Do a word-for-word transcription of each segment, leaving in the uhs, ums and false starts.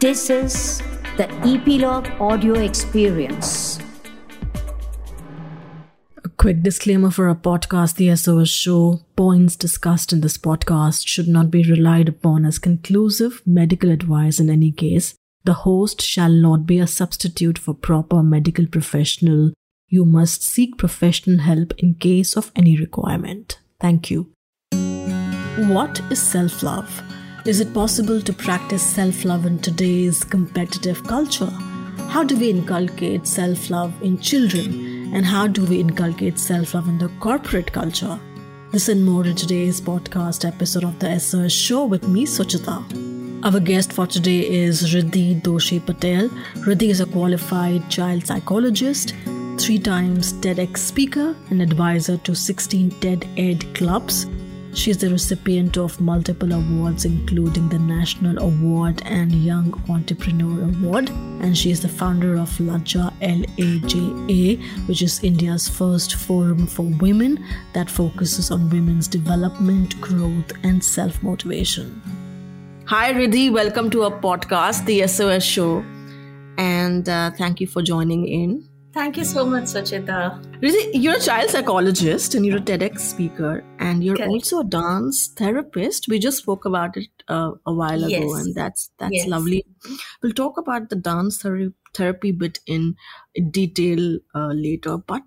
This is the Epilogue audio experience. A quick disclaimer for our podcast, the S O S Show. Points discussed in this podcast should not be relied upon as conclusive medical advice in any case. The host shall not be a substitute for proper medical professional. You must seek professional help in case of any requirement. Thank you. What is self-love? Is it possible to practice self-love in today's competitive culture? How do we inculcate self-love in children? And how do we inculcate self-love in the corporate culture? This and more in today's podcast episode of the S O S Show with me, Suchita. Our guest for today is Riddhi Doshi Patel. Riddhi is a qualified child psychologist, three times TEDx speaker, and advisor to sixteen TED Ed clubs. She is the recipient of multiple awards, including the National Award and Young Entrepreneur Award. And she is the founder of Laja, L A J A, which is India's first forum for women that focuses on women's development, growth, and self-motivation. Hi, Riddhi. Welcome to our podcast, The S O S Show. And uh, thank you for joining in. Thank you so much, Suchita. Riddhi, you're a child psychologist and you're a TEDx speaker and you're Correct. also a dance therapist. We just spoke about it uh, a while ago yes. and that's that's yes. lovely. We'll talk about the dance ther- therapy bit in detail uh, later. But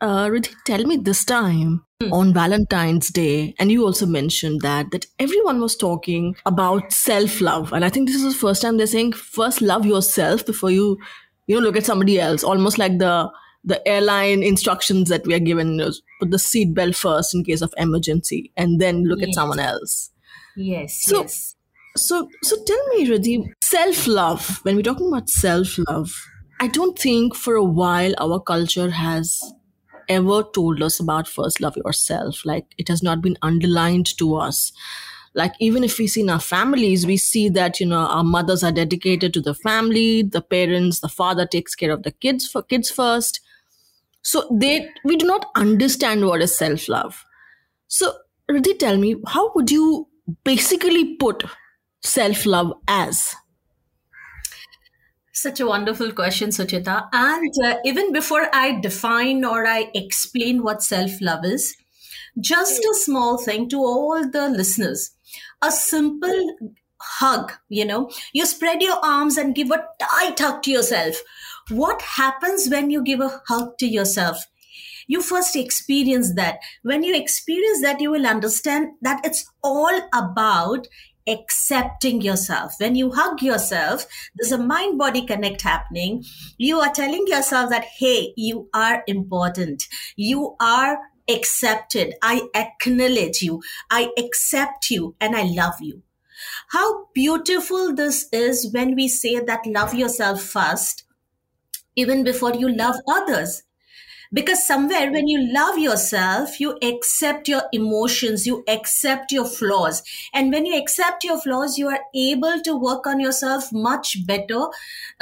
uh, Riddhi, tell me this time hmm. on Valentine's Day, and you also mentioned that, that everyone was talking about self-love. And I think this is the first time they're saying first love yourself before you You know, look at somebody else, almost like the the airline instructions that we are given. You know, put the seatbelt first in case of emergency and then look yes. at someone else. Yes, so, yes. So, so tell me, Riddhi, self-love, when we're talking about self-love, I don't think for a while our culture has ever told us about first love yourself. Like, it has not been underlined to us. Like, even if we see in our families, we see that, you know, our mothers are dedicated to the family, the parents, the father takes care of the kids for kids first. So they we do not understand what is self-love. So Riddhi, tell me, how would you basically put self-love as? Such a wonderful question, Suchita. And uh, even before I define or I explain what self-love is, just a small thing to all the listeners. A simple hug, you know, you spread your arms and give a tight hug to yourself. What happens when you give a hug to yourself? You first experience that. When you experience that, you will understand that it's all about accepting yourself. When you hug yourself, there's a mind-body connect happening. You are telling yourself that, hey, you are important. You are accepted. I acknowledge you. I accept you and I love you. How beautiful this is when we say that love yourself first, even before you love others. Because somewhere when you love yourself, you accept your emotions, you accept your flaws. And when you accept your flaws, you are able to work on yourself much better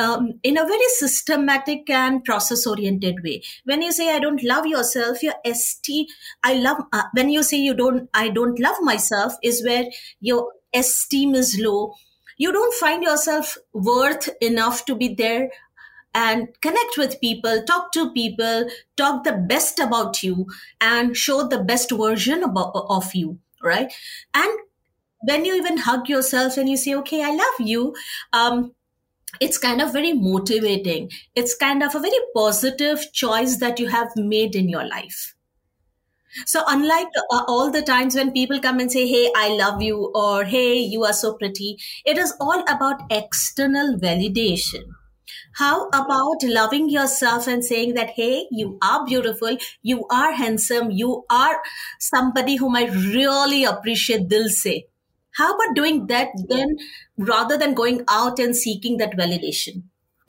um, in a very systematic and process-oriented way. When you say, I don't love yourself, your S T, I love, uh, when you say you don't, I don't love myself is where your esteem is low. You don't find yourself worth enough to be there and connect with people, talk to people, talk the best about you and show the best version of you, right? And when you even hug yourself and you say, okay, I love you, um, it's kind of very motivating. It's kind of a very positive choice that you have made in your life. So unlike uh, all the times when people come and say, hey, I love you, or hey, you are so pretty, it is all about external validation. How about loving yourself and saying that, hey, you are beautiful, you are handsome, you are somebody whom I really appreciate, dil se. How about doing that then rather than going out and seeking that validation?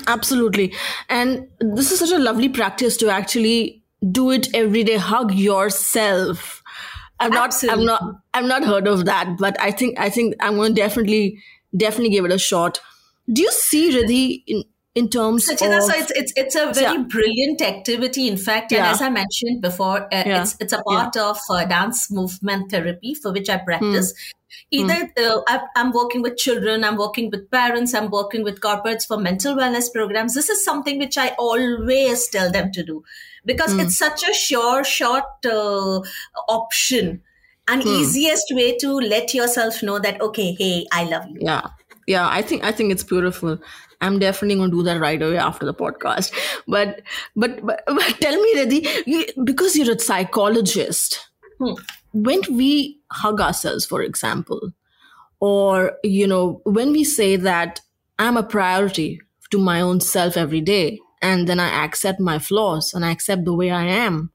Absolutely. And this is such a lovely practice to actually do it every day. Hug yourself. I've not, I've not, I've not heard of that, but I think, I think I'm going to definitely, definitely give it a shot. Do you see, Riddhi, in In terms Suchita, of, so it's it's it's a very yeah. brilliant activity. In fact, and yeah. as I mentioned before, uh, yeah. it's it's a part yeah. of uh, dance movement therapy for which I practice. Hmm. Either uh, I'm working with children, I'm working with parents, I'm working with corporates for mental wellness programs. This is something which I always tell them to do because mm. it's such a sure shot uh, option, and mm. easiest way to let yourself know that, okay, hey, I love you. Yeah. Yeah, I think I think it's beautiful. I'm definitely going to do that right away after the podcast. But but but, but tell me, Riddhi, you, because you're a psychologist, hmm. when we hug ourselves, for example, or, you know, when we say that I'm a priority to my own self every day, and then I accept my flaws and I accept the way I am,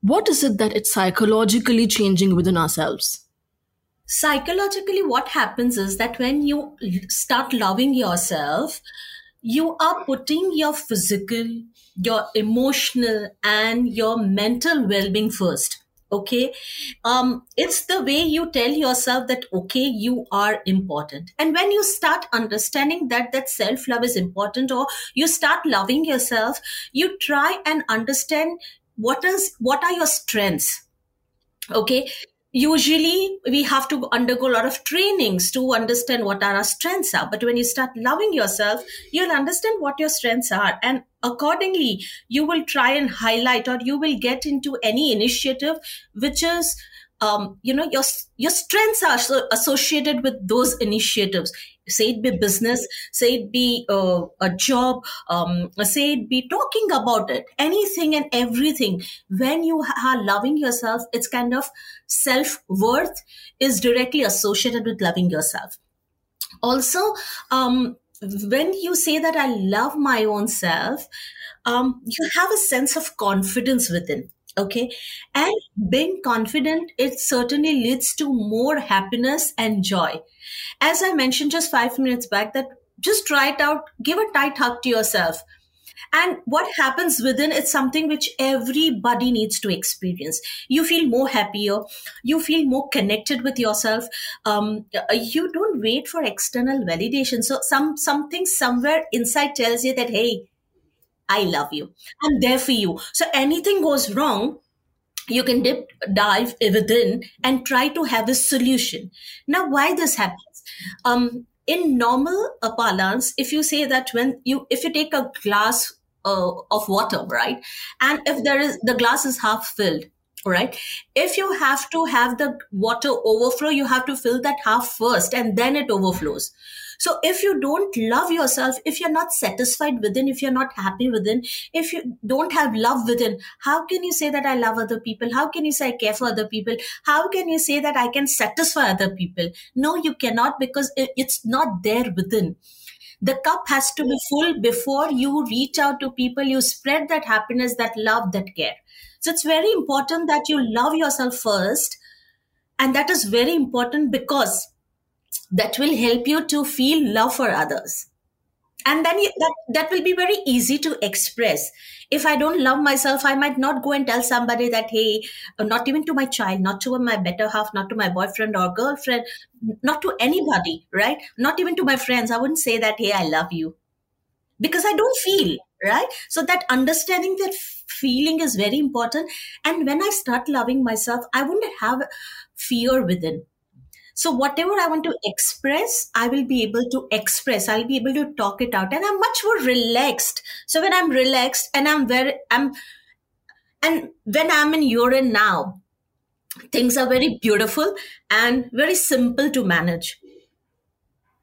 what is it that it's psychologically changing within ourselves? Psychologically, what happens is that when you start loving yourself, you are putting your physical, your emotional, and your mental well-being first. Okay. Um, it's the way you tell yourself that, okay, you are important. And when you start understanding that, that self-love is important, or you start loving yourself, you try and understand what is, what are your strengths? Okay. Usually we have to undergo a lot of trainings to understand what our strengths are. But when you start loving yourself, you'll understand what your strengths are. And accordingly, you will try and highlight, or you will get into any initiative which is, um, you know, your, your strengths are so associated with those initiatives. Say it be business, say it be uh, a job, um, say it be talking about it, anything and everything. When you are loving yourself, it's kind of self-worth is directly associated with loving yourself. Also, um, when you say that I love my own self, um, you have a sense of confidence within. Okay. And being confident, it certainly leads to more happiness and joy. As I mentioned just five minutes back, that just try it out, give a tight hug to yourself. And what happens within, it's something which everybody needs to experience. You feel more happier. You feel more connected with yourself. Um, you don't wait for external validation. So some, something somewhere inside tells you that, hey, I love you. I'm there for you. So anything goes wrong, you can dip, dive within and try to have a solution. Now, why this happens? Um, in normal parlance, if you say that when you, if you take a glass uh, of water, right? And if there is, the glass is half filled, right? If you have to have the water overflow, you have to fill that half first and then it overflows. So if you don't love yourself, if you're not satisfied within, if you're not happy within, if you don't have love within, how can you say that I love other people? How can you say I care for other people? How can you say that I can satisfy other people? No, you cannot, because it's not there within. The cup has to be full before you reach out to people. You spread that happiness, that love, that care. So it's very important that you love yourself first. And that is very important because that will help you to feel love for others. And then you, that, that will be very easy to express. If I don't love myself, I might not go and tell somebody that, hey, not even to my child, not to my better half, not to my boyfriend or girlfriend, not to anybody, right? Not even to my friends. I wouldn't say that, hey, I love you, because I don't feel, right? So that understanding, that feeling is very important. And when I start loving myself, I wouldn't have fear within. So whatever I want to express, I will be able to express. I'll be able to talk it out, and I'm much more relaxed. So when I'm relaxed and I'm very, I'm, and when I'm in urine now, things are very beautiful and very simple to manage.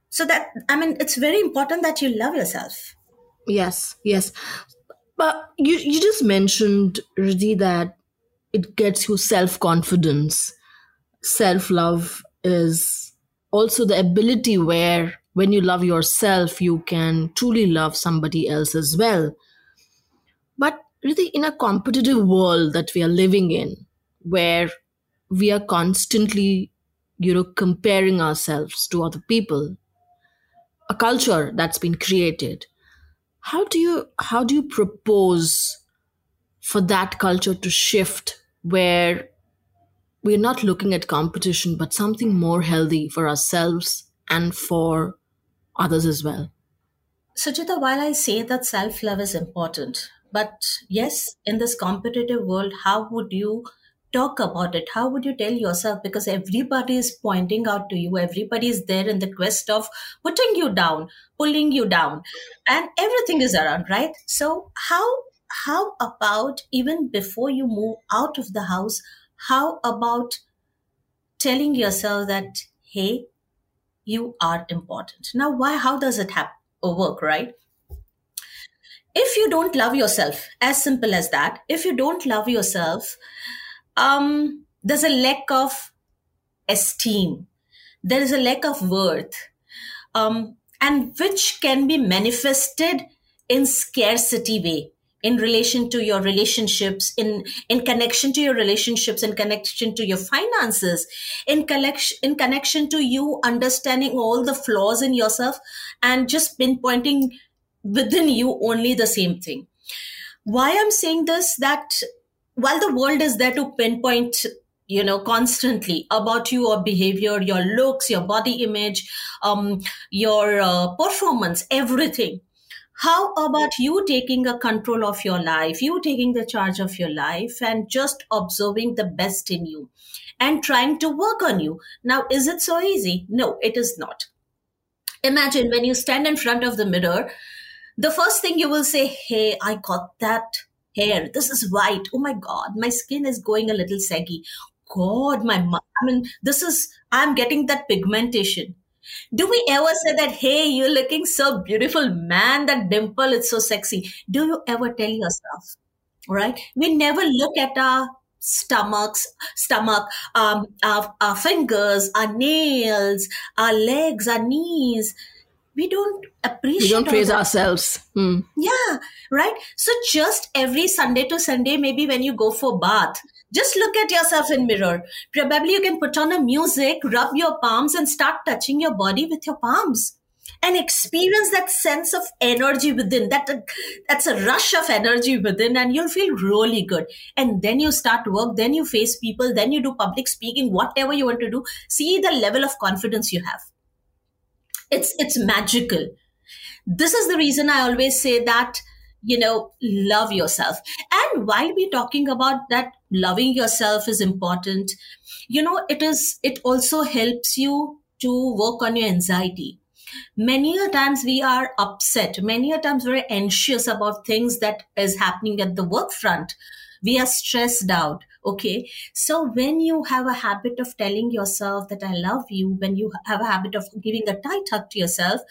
So that, I mean, it's very important that you love yourself. Yes, yes. But you, you just mentioned, Riddhi, that it gets you self-confidence, self-love, is also the ability where when you love yourself, you can truly love somebody else as well. But really, in a competitive world that we are living in, where we are constantly, you know, comparing ourselves to other people, a culture that's been created, how do you, how do you propose for that culture to shift, where we're not looking at competition, but something more healthy for ourselves and for others as well? Suchita, while I say that self-love is important, but yes, in this competitive world, how would you talk about it? How would you tell yourself? Because everybody is pointing out to you. Everybody is there in the quest of putting you down, pulling you down, and everything is around, right? So how how about even before you move out of the house, how about telling yourself that, hey, you are important. Now, why? How does it happen or work, right? If you don't love yourself, as simple as that, if you don't love yourself, um, there's a lack of esteem. There is a lack of worth, um, and which can be manifested in scarcity way. In relation to your relationships, in, in connection to your relationships, in connection to your finances, in collection, in connection to you understanding all the flaws in yourself and just pinpointing within you only the same thing. Why I'm saying this, that while the world is there to pinpoint, you know, constantly about your behavior, your looks, your body image, um, your uh, performance, everything. How about you taking a control of your life, you taking the charge of your life and just observing the best in you and trying to work on you? Now, is it so easy? No, it is not. Imagine when you stand in front of the mirror, the first thing you will say, hey, I got that hair. This is white. Oh, my God, my skin is going a little saggy. God, my mom, I mean, this is, I'm getting that pigmentation. Do we ever say that, hey, you're looking so beautiful, man, that dimple, it's so sexy? Do you ever tell yourself, right? We never look at our stomachs, stomach, um, our, our fingers, our nails, our legs, our knees. We don't appreciate. We don't praise ourselves. Mm. Yeah, right? So just every Sunday to Sunday, maybe when you go for a bath, just look at yourself in mirror. Probably you can put on a music, rub your palms and start touching your body with your palms and experience that sense of energy within. That That's a rush of energy within and you'll feel really good. And then you start work, then you face people, then you do public speaking, whatever you want to do. See the level of confidence you have. It's it's magical. This is the reason I always say that, you know, love yourself. And while we're talking about that, loving yourself is important. You know, it is, it also helps you to work on your anxiety. Many a times we are upset. Many a times we're anxious about things that is happening at the work front. We are stressed out. Okay. So when you have a habit of telling yourself that I love you, when you have a habit of giving a tight hug to yourself,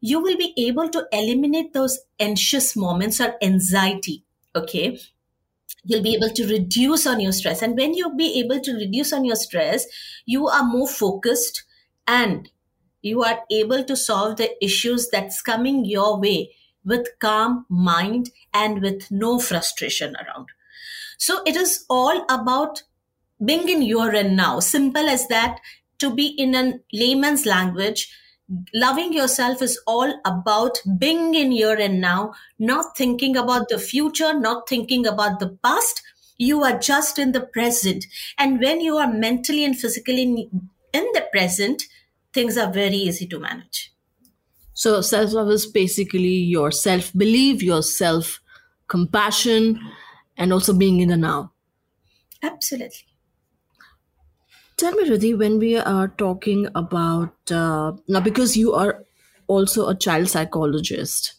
you will be able to eliminate those anxious moments or anxiety. Okay. You'll be able to reduce on your stress. And when you'll be able to reduce on your stress, you are more focused and you are able to solve the issues that's coming your way with calm mind and with no frustration around. So it is all about being in your and now. Simple as that. To be in a layman's language, loving yourself is all about being in here and now, not thinking about the future, not thinking about the past. You are just in the present. And when you are mentally and physically in the present, things are very easy to manage. So self-love is basically your self-belief, your self-compassion, and also being in the now. Absolutely. Tell me, Riddhi, when we are talking about, uh, now because you are also a child psychologist.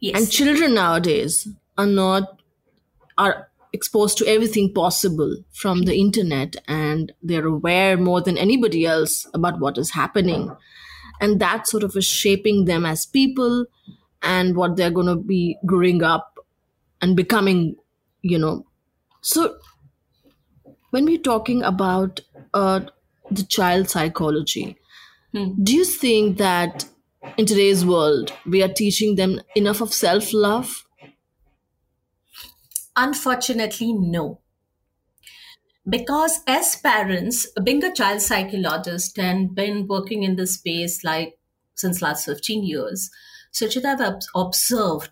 Yes. And children nowadays are not, are exposed to everything possible from the internet and they're aware more than anybody else about what is happening. And that sort of is shaping them as people and what they're going to be growing up and becoming, you know. So when we're talking about uh, the child psychology, hmm. do you think that in today's world, we are teaching them enough of self-love? Unfortunately, no. Because as parents, being a child psychologist and been working in this space like since last fifteen years, Suchita, I've observed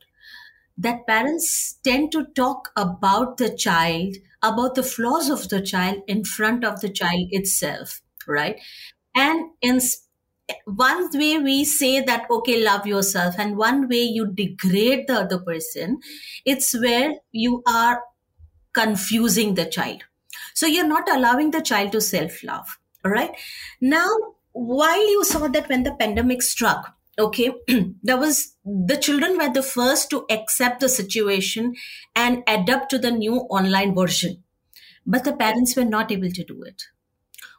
that parents tend to talk about the child, about the flaws of the child in front of the child itself, right? And in one way we say that, okay, love yourself. And one way you degrade the other person, it's where you are confusing the child. So you're not allowing the child to self-love. All right. Now, while you saw that when the pandemic struck, okay, there was the children were the first to accept the situation and adapt to the new online version. But the parents were not able to do it.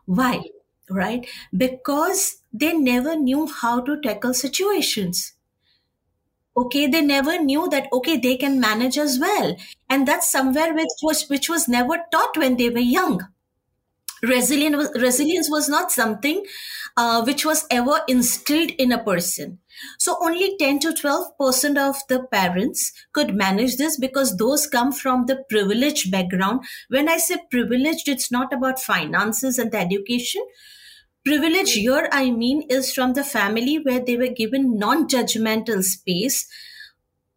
Why? Right? Because they never knew how to tackle situations. Okay, they never knew that, okay, they can manage as well. And that's somewhere which was, which was never taught when they were young. Resilience, resilience was not something uh, which was ever instilled in a person. So only ten to twelve percent of the parents could manage this because those come from the privileged background. When I say privileged, it's not about finances and the education. Privilege here, I mean, is from the family where they were given non-judgmental space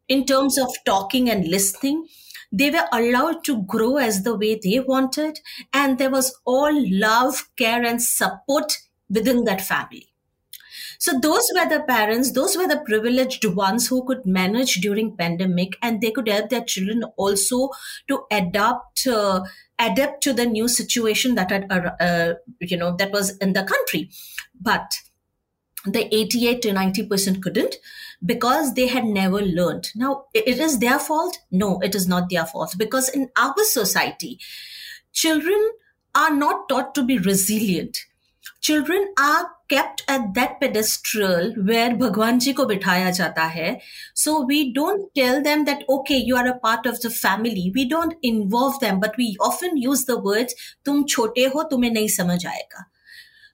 in terms of talking and listening. They were allowed to grow as the way they wanted. And there was all love, care, and support within that family. So those were the parents, those were the privileged ones who could manage during pandemic, and they could help their children also to adapt, uh, adapt to the new situation that had, uh, you know, that was in the country. But the eighty-eight to ninety percent couldn't because they had never learned. Now, it is their fault? No, it is not their fault, because in our society, children are not taught to be resilient. Children are kept at that pedestal where Bhagwan Ji ko bithaya jata hai. So we don't tell them that, okay, you are a part of the family. We don't involve them, but we often use the words, tum chote ho, tumhe nahi samajh aayega.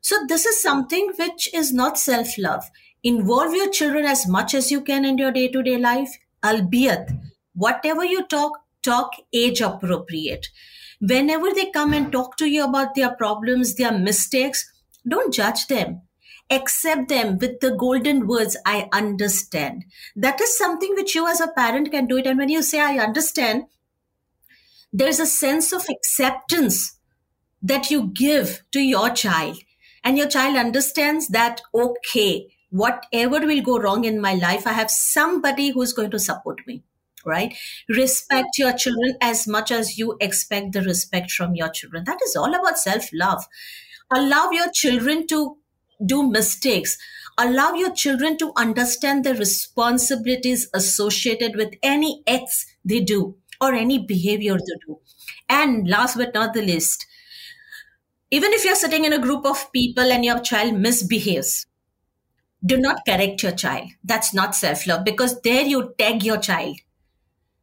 So this is something which is not self-love. Involve your children as much as you can in your day-to-day life, albeit whatever you talk, talk age appropriate. Whenever they come and talk to you about their problems, their mistakes, don't judge them. Accept them with the golden words, I understand. That is something which you as a parent can do it. And when you say, I understand, there's a sense of acceptance that you give to your child. And your child understands that, okay, whatever will go wrong in my life, I have somebody who's going to support me. Right? Respect your children as much as you expect the respect from your children. That is all about self-love. Allow your children to do mistakes. Allow your children to understand the responsibilities associated with any acts they do or any behavior they do. And last but not the least, even if you're sitting in a group of people and your child misbehaves, do not correct your child. That's not self-love, because there you tag your child.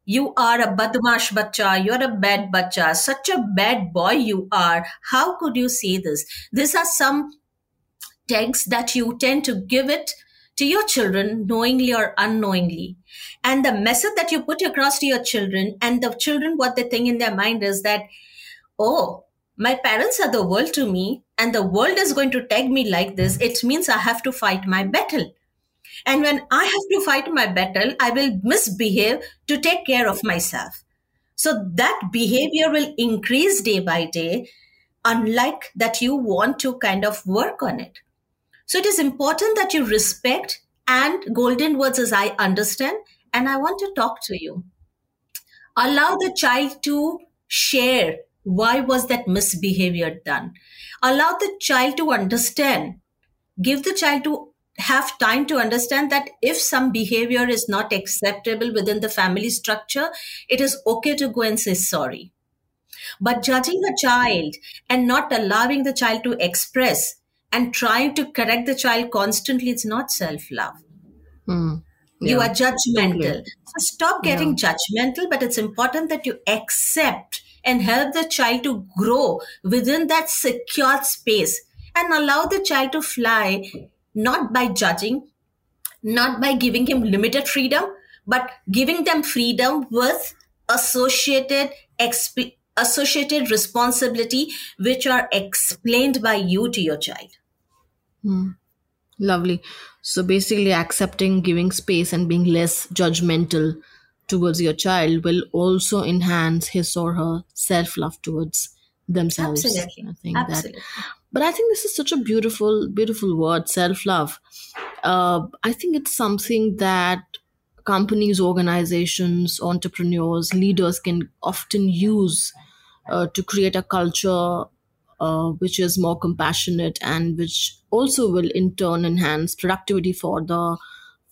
You are a badmash bacha, you're a bad bacha, such a bad boy you are. How could you say this? These are some tags that you tend to give it to your children knowingly or unknowingly. And the message that you put across to your children, and the children, what they think in their mind is that, oh, my parents are the world to me and the world is going to tag me like this. It means I have to fight my battle. And when I have to fight my battle, I will misbehave to take care of myself. So that behavior will increase day by day, unlike that you want to kind of work on it. So it is important that you respect, and golden words as I understand, and I want to talk to you. Allow the child to share why was that misbehavior done. Allow the child to understand. Give the child to have time to understand that if some behavior is not acceptable within the family structure, it is okay to go and say sorry. But judging the child and not allowing the child to express and trying to correct the child constantly, it's not self-love. Mm, yeah. You are judgmental. Okay. So stop getting yeah. judgmental, but it's important that you accept and help the child to grow within that secure space, and allow the child to fly, not by judging, not by giving him limited freedom, but giving them freedom with associated exp- associated responsibility, which are explained by you to your child. Hmm. Lovely. So basically accepting, giving space, and being less judgmental towards your child will also enhance his or her self-love towards themselves. Absolutely. I think Absolutely. that. But I think this is such a beautiful, beautiful word, self-love. Uh, I think it's something that companies, organizations, entrepreneurs, leaders can often use uh, to create a culture uh, which is more compassionate and which also will in turn enhance productivity for the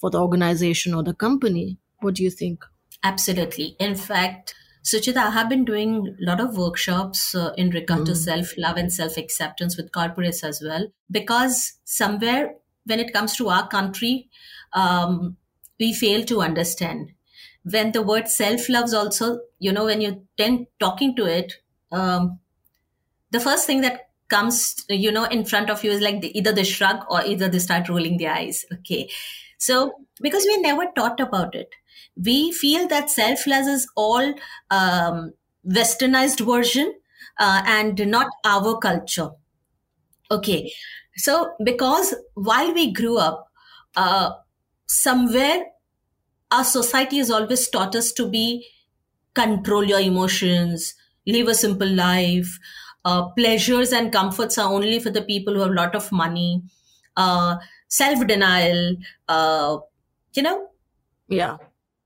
for the organization or the company. What do you think? Absolutely. In fact, Suchita, I have been doing a lot of workshops uh, in regard mm. to self-love and self-acceptance with corporates as well, because somewhere when it comes to our country, um, we fail to understand. When the word self-love also, you know, when you tend talking to it, um, the first thing that comes, you know, in front of you is like the, either they shrug or either they start rolling their eyes. Okay. So because we never taught about it. We feel that self-love is all um, westernized version uh, and not our culture. Okay. So because while we grew up, uh, somewhere our society has always taught us to be control your emotions, live a simple life, uh, pleasures and comforts are only for the people who have a lot of money, uh, self-denial, uh, you know? Yeah.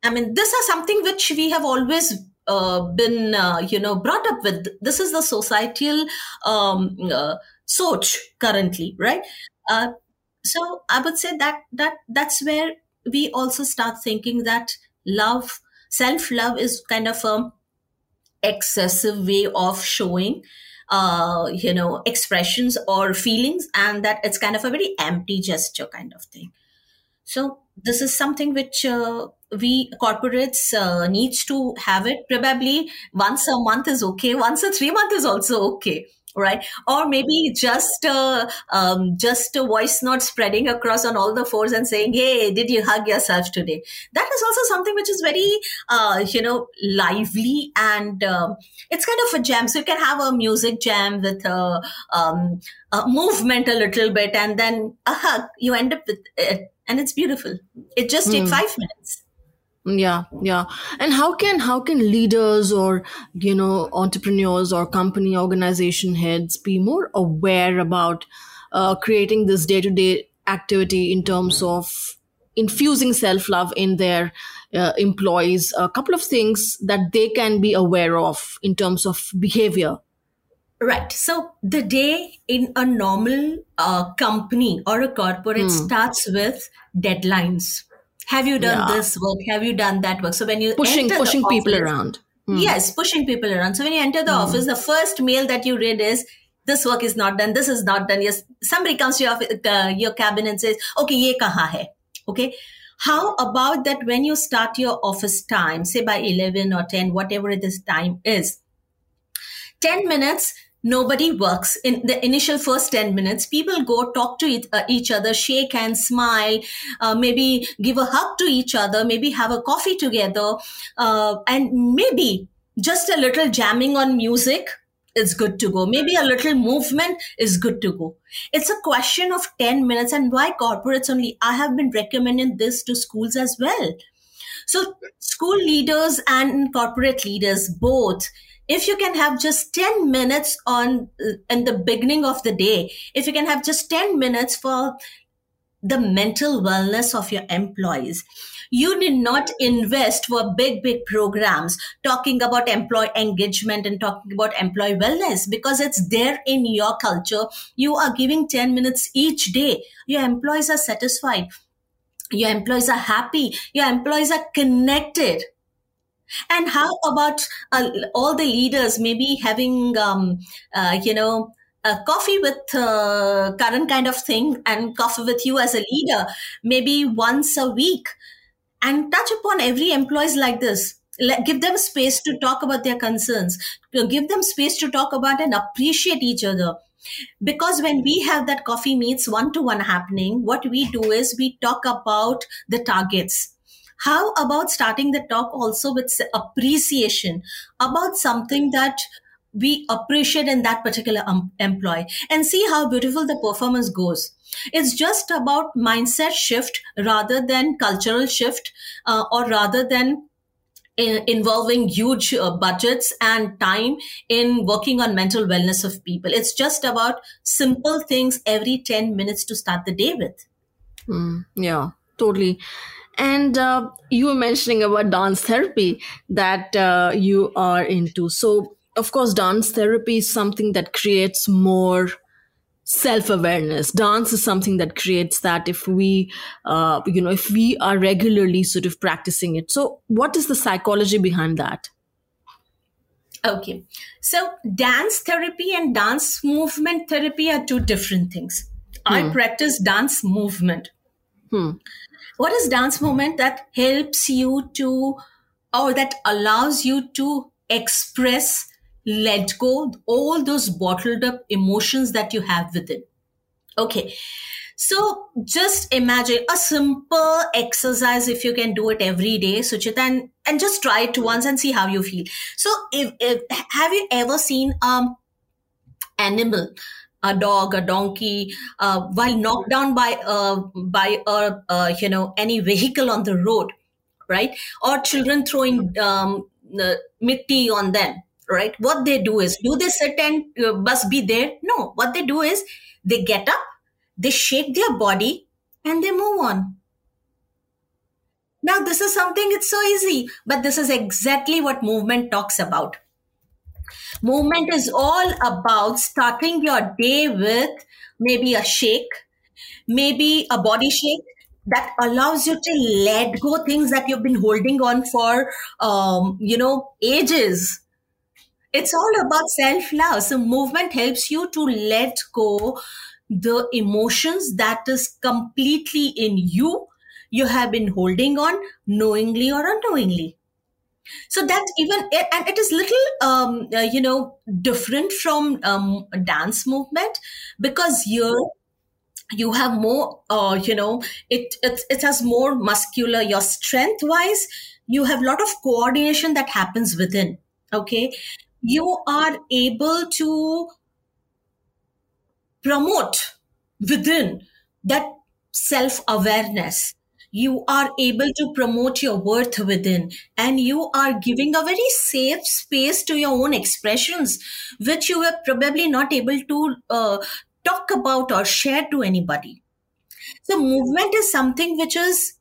I mean, this is something which we have always uh, been, uh, you know, brought up with. This is the societal um, uh, soch currently, right? Uh, so I would say that that that's where we also start thinking that love, self-love is kind of a excessive way of showing, uh, you know, expressions or feelings, and that it's kind of a very empty gesture kind of thing. So this is something which uh, we corporates uh, needs to have it. Probably once a month is okay. Once a three month is also okay, right? Or maybe just uh, um, just a voice note spreading across on all the fours and saying, "Hey, did you hug yourself today?" That is also something which is very uh, you know lively, and uh, it's kind of a jam. So you can have a music jam with a, um, a movement a little bit, and then a hug. You end up with it. And it's beautiful. It just takes mm. five minutes. Yeah, yeah. And how can how can leaders or, you know, entrepreneurs or company organization heads be more aware about uh, creating this day-to-day activity in terms of infusing self-love in their uh, employees? A couple of things that they can be aware of in terms of behavior. Right. So the day in a normal uh, company or a corporate mm. starts with deadlines. Have you done yeah. this work? Have you done that work? So when you pushing, enter pushing the office, people around. Mm. Yes, pushing people around. So when you enter the mm. office, the first mail that you read is, this work is not done. This is not done. Yes. Somebody comes to your, uh, your cabin and says, okay, ye kaha hai? Okay. How about that when you start your office time, say by eleven or ten, whatever this time is, ten minutes, nobody works. In the initial first ten minutes, people go talk to each, uh, each other, shake hands, smile, uh, maybe give a hug to each other, maybe have a coffee together, uh, and maybe just a little jamming on music is good to go. Maybe a little movement is good to go. It's a question of ten minutes, and why corporates only? I have been recommending this to schools as well. So school leaders and corporate leaders both, if you can have just ten minutes on in the beginning of the day, if you can have just ten minutes for the mental wellness of your employees, you need not invest for big, big programs talking about employee engagement and talking about employee wellness, because it's there in your culture. You are giving ten minutes each day. Your employees are satisfied. Your employees are happy. Your employees are connected. And how about uh, all the leaders maybe having, um, uh, you know, a coffee with uh, current kind of thing and coffee with you as a leader, maybe once a week, and touch upon every employees like this. Let, give them space to talk about their concerns. Give them space to talk about and appreciate each other. Because when we have that coffee meets one-to-one happening, what we do is we talk about the targets. How about starting the talk also with appreciation about something that we appreciate in that particular um, employee, and see how beautiful the performance goes. It's just about mindset shift rather than cultural shift, uh, or rather than in involving huge uh, budgets and time in working on mental wellness of people. It's just about simple things every ten minutes to start the day with. Mm, yeah, totally. And uh, you were mentioning about dance therapy that uh, you are into. So, of course, dance therapy is something that creates more self-awareness. Dance is something that creates that if we, uh, you know, if we are regularly sort of practicing it. So what is the psychology behind that? Okay. So dance therapy and dance movement therapy are two different things. Hmm. I practice dance movement. Hmm. What is dance movement? That helps you to, or that allows you to express, let go, all those bottled up emotions that you have within. Okay. So just imagine a simple exercise, if you can do it every day, Suchita, and, and just try it once and see how you feel. So if, if have you ever seen um animal, a dog, a donkey, uh, while knocked down by, uh, by uh, uh, you know, any vehicle on the road, right? Or children throwing um, uh, mitti on them, right? What they do is, do they sit and uh, must be there? No. What they do is they get up, they shake their body, and they move on. Now, this is something, it's so easy, but this is exactly what movement talks about. Movement is all about starting your day with maybe a shake, maybe a body shake that allows you to let go things that you've been holding on for, um, you know, ages. It's all about self-love. So movement helps you to let go the emotions that is completely in you. You have been holding on knowingly or unknowingly. So that's even, and it is little, um, uh, you know, different from um, dance movement, because here you have more, uh, you know, it, it it has more muscular, your strength wise, you have a lot of coordination that happens within. Okay. You are able to promote within that self-awareness. You are able to promote your worth within, and you are giving a very safe space to your own expressions, which you were probably not able to uh, talk about or share to anybody. So movement is something which is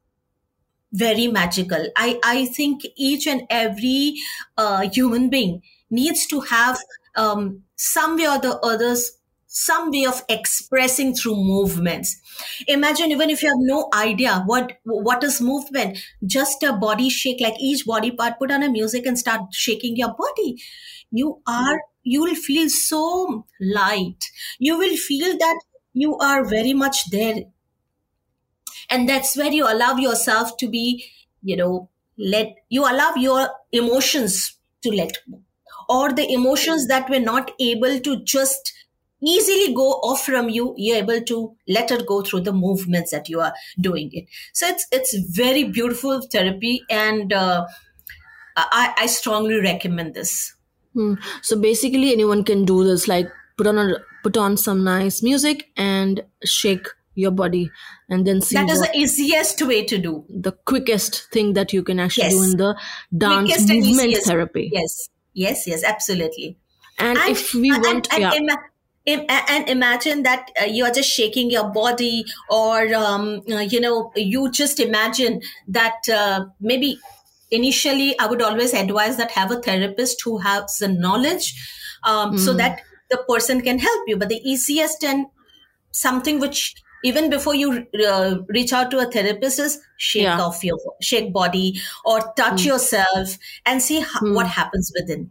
very magical. I, I think each and every uh, human being needs to have um, some way or the others, some way of expressing through movements. Imagine even if you have no idea what, what is movement, just a body shake, like each body part, put on a music and start shaking your body. You are, you will feel so light. You will feel that you are very much there. And that's where you allow yourself to be, you know, let, you allow your emotions to let go, or the emotions that were not able to just easily go off from you, you're able to let it go through the movements that you are doing it. So it's it's very beautiful therapy, and uh, I, I strongly recommend this. Hmm. So basically, anyone can do this. Like put on a, put on some nice music and shake your body, and then see. That is the easiest way to do. The quickest thing that you can actually yes. do in the dance quickest movement therapy. Yes, yes, yes, absolutely. And, and if we want, and, yeah. And, and, and imagine that uh, you're just shaking your body, or, um, uh, you know, you just imagine that uh, maybe initially I would always advise that have a therapist who has the knowledge um, mm. so that the person can help you. But the easiest and something which even before you uh, reach out to a therapist is shake yeah. off your shake body or touch mm. yourself and see ha- mm. what happens within.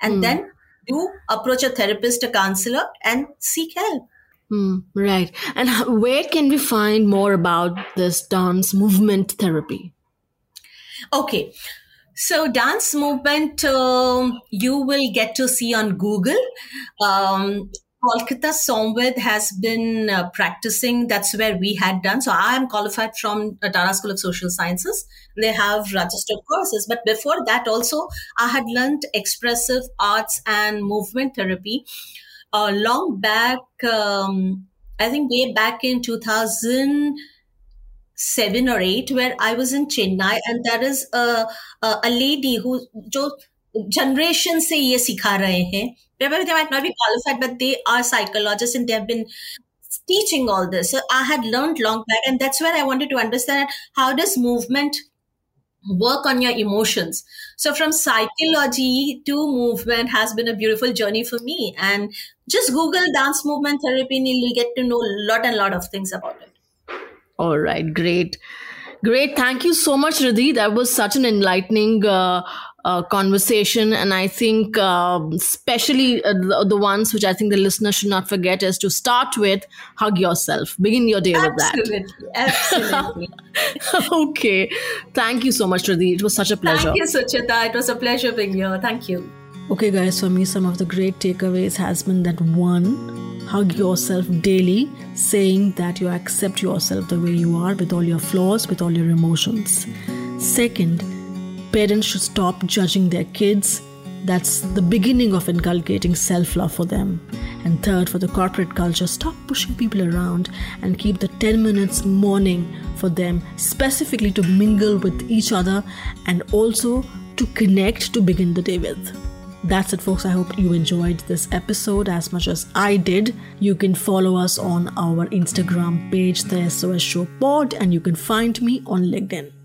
And mm. then you approach a therapist, a counselor, and seek help. Mm, right. And where can we find more about this dance movement therapy? Okay. So dance movement, um, you will get to see on Google. Um, Kolkata Somved has been uh, practicing. That's where we had done. So I am qualified from uh, Tara School of Social Sciences. They have registered courses. But before that also, I had learned expressive arts and movement therapy uh, long back, um, I think way back in two thousand seven or eight, where I was in Chennai. And there is a, a, a lady who, jo, generation se ye sikha rahe hain. They might not be qualified, but they are psychologists and they have been teaching all this. So I had learned long back, and that's where I wanted to understand how does movement work on your emotions. So from psychology to movement has been a beautiful journey for me. And just Google dance movement therapy and you'll get to know a lot and lot of things about it. All right. Great. Great. Thank you so much, Riddhi. That was such an enlightening uh, uh, conversation. And I think uh, especially uh, the, the ones which I think the listeners should not forget is to start with hug yourself. Begin your day absolutely. With that. Absolutely. Absolutely. Okay. Thank you so much, Riddhi. It was such a pleasure. Thank you, Suchita. It was a pleasure being here. Thank you. Okay, guys, for me, some of the great takeaways has been that one, hug yourself daily, saying that you accept yourself the way you are with all your flaws, with all your emotions. Second, parents should stop judging their kids. That's the beginning of inculcating self-love for them. And third, for the corporate culture, stop pushing people around and keep the ten minutes morning for them, specifically to mingle with each other and also to connect to begin the day with. That's it, folks. I hope you enjoyed this episode as much as I did. You can follow us on our Instagram page, The S O S Show Pod, and you can find me on LinkedIn.